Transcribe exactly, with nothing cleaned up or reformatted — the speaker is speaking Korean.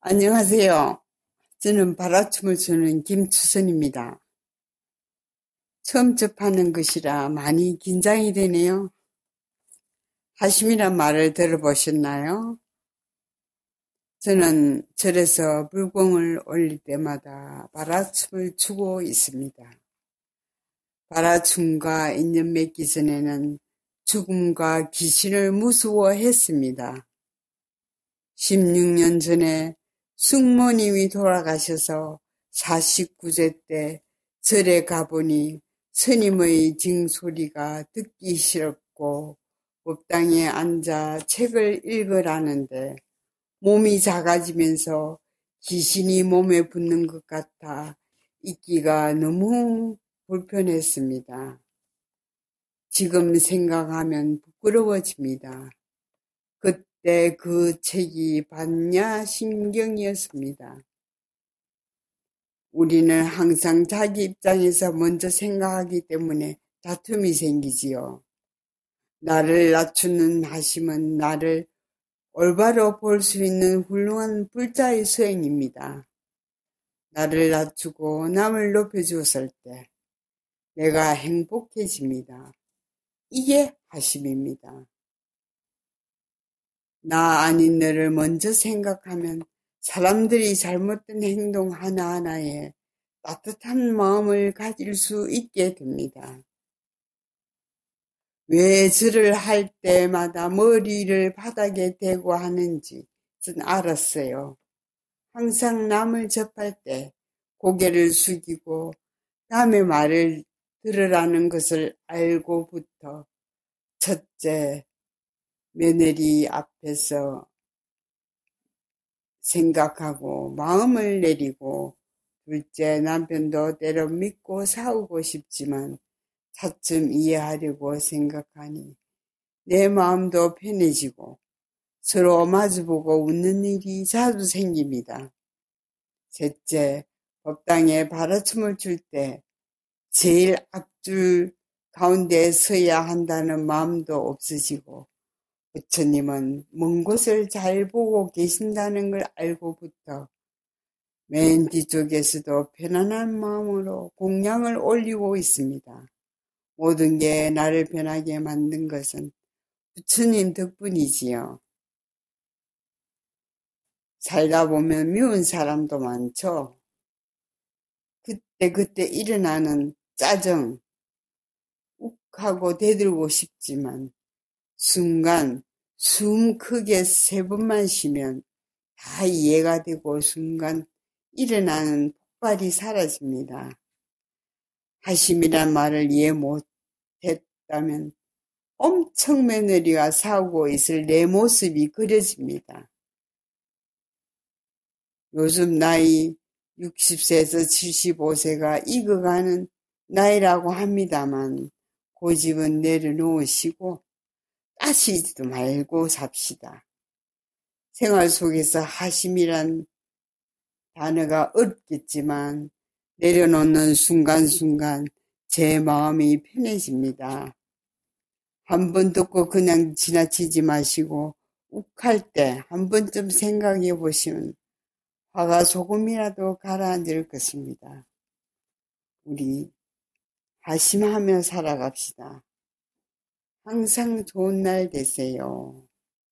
안녕하세요. 저는 바라춤을 추는 김추선입니다. 처음 접하는 것이라 많이 긴장이 되네요. 하심이란 말을 들어보셨나요? 저는 절에서 불공을 올릴 때마다 바라춤을 추고 있습니다. 바라춤과 인연 맺기 전에는 죽음과 귀신을 무서워했습니다. 십육 년 전에 숙모님이 돌아가셔서 사십구 세 때 절에 가보니 스님의 징소리가 듣기 싫었고 법당에 앉아 책을 읽으라는데 몸이 작아지면서 귀신이 몸에 붙는 것 같아 읽기가 너무 불편했습니다. 지금 생각하면 부끄러워집니다. 그때 그 책이 봤냐 신경이었습니다. 우리는 항상 자기 입장에서 먼저 생각하기 때문에 다툼이 생기지요. 나를 낮추는 하심은 나를 올바로 볼 수 있는 훌륭한 불자의 수행입니다. 나를 낮추고 남을 높여주었을 때 내가 행복해집니다. 이게 하심입니다. 나 아닌 너를 먼저 생각하면 사람들이 잘못된 행동 하나하나에 따뜻한 마음을 가질 수 있게 됩니다. 왜 절을 할 때마다 머리를 바닥에 대고 하는지 전 알았어요. 항상 남을 접할 때 고개를 숙이고 남의 말을 들으라는 것을 알고부터 첫째 며느리 앞에서 생각하고 마음을 내리고, 둘째 남편도 때로 믿고 싸우고 싶지만 차츰 이해하려고 생각하니 내 마음도 편해지고 서로 마주보고 웃는 일이 자주 생깁니다. 셋째, 법당에 바라춤을 출 때 제일 앞줄 가운데에 서야 한다는 마음도 없어지고 부처님은 먼 곳을 잘 보고 계신다는 걸 알고부터 맨 뒤쪽에서도 편안한 마음으로 공양을 올리고 있습니다. 모든 게 나를 변하게 만든 것은 부처님 덕분이지요. 살다 보면 미운 사람도 많죠. 그때그때 그때 일어나는 짜증, 욱하고 대들고 싶지만 순간 숨 크게 세 번만 쉬면 다 이해가 되고 순간 일어나는 폭발이 사라집니다. 하심이란 말을 이해 못했다면 엄청 며느리와 싸우고 있을 내 모습이 그려집니다. 요즘 나이 육십 세에서 칠십오 세가 익어가는 나이라고 합니다만 고집은 내려놓으시고 따시지도 말고 삽시다. 생활 속에서 하심이란 단어가 어렵겠지만 내려놓는 순간순간 제 마음이 편해집니다. 한 번 듣고 그냥 지나치지 마시고 욱할 때 한 번쯤 생각해 보시면 화가 조금이라도 가라앉을 것입니다. 우리 하심하며 살아갑시다. 항상 좋은 날 되세요.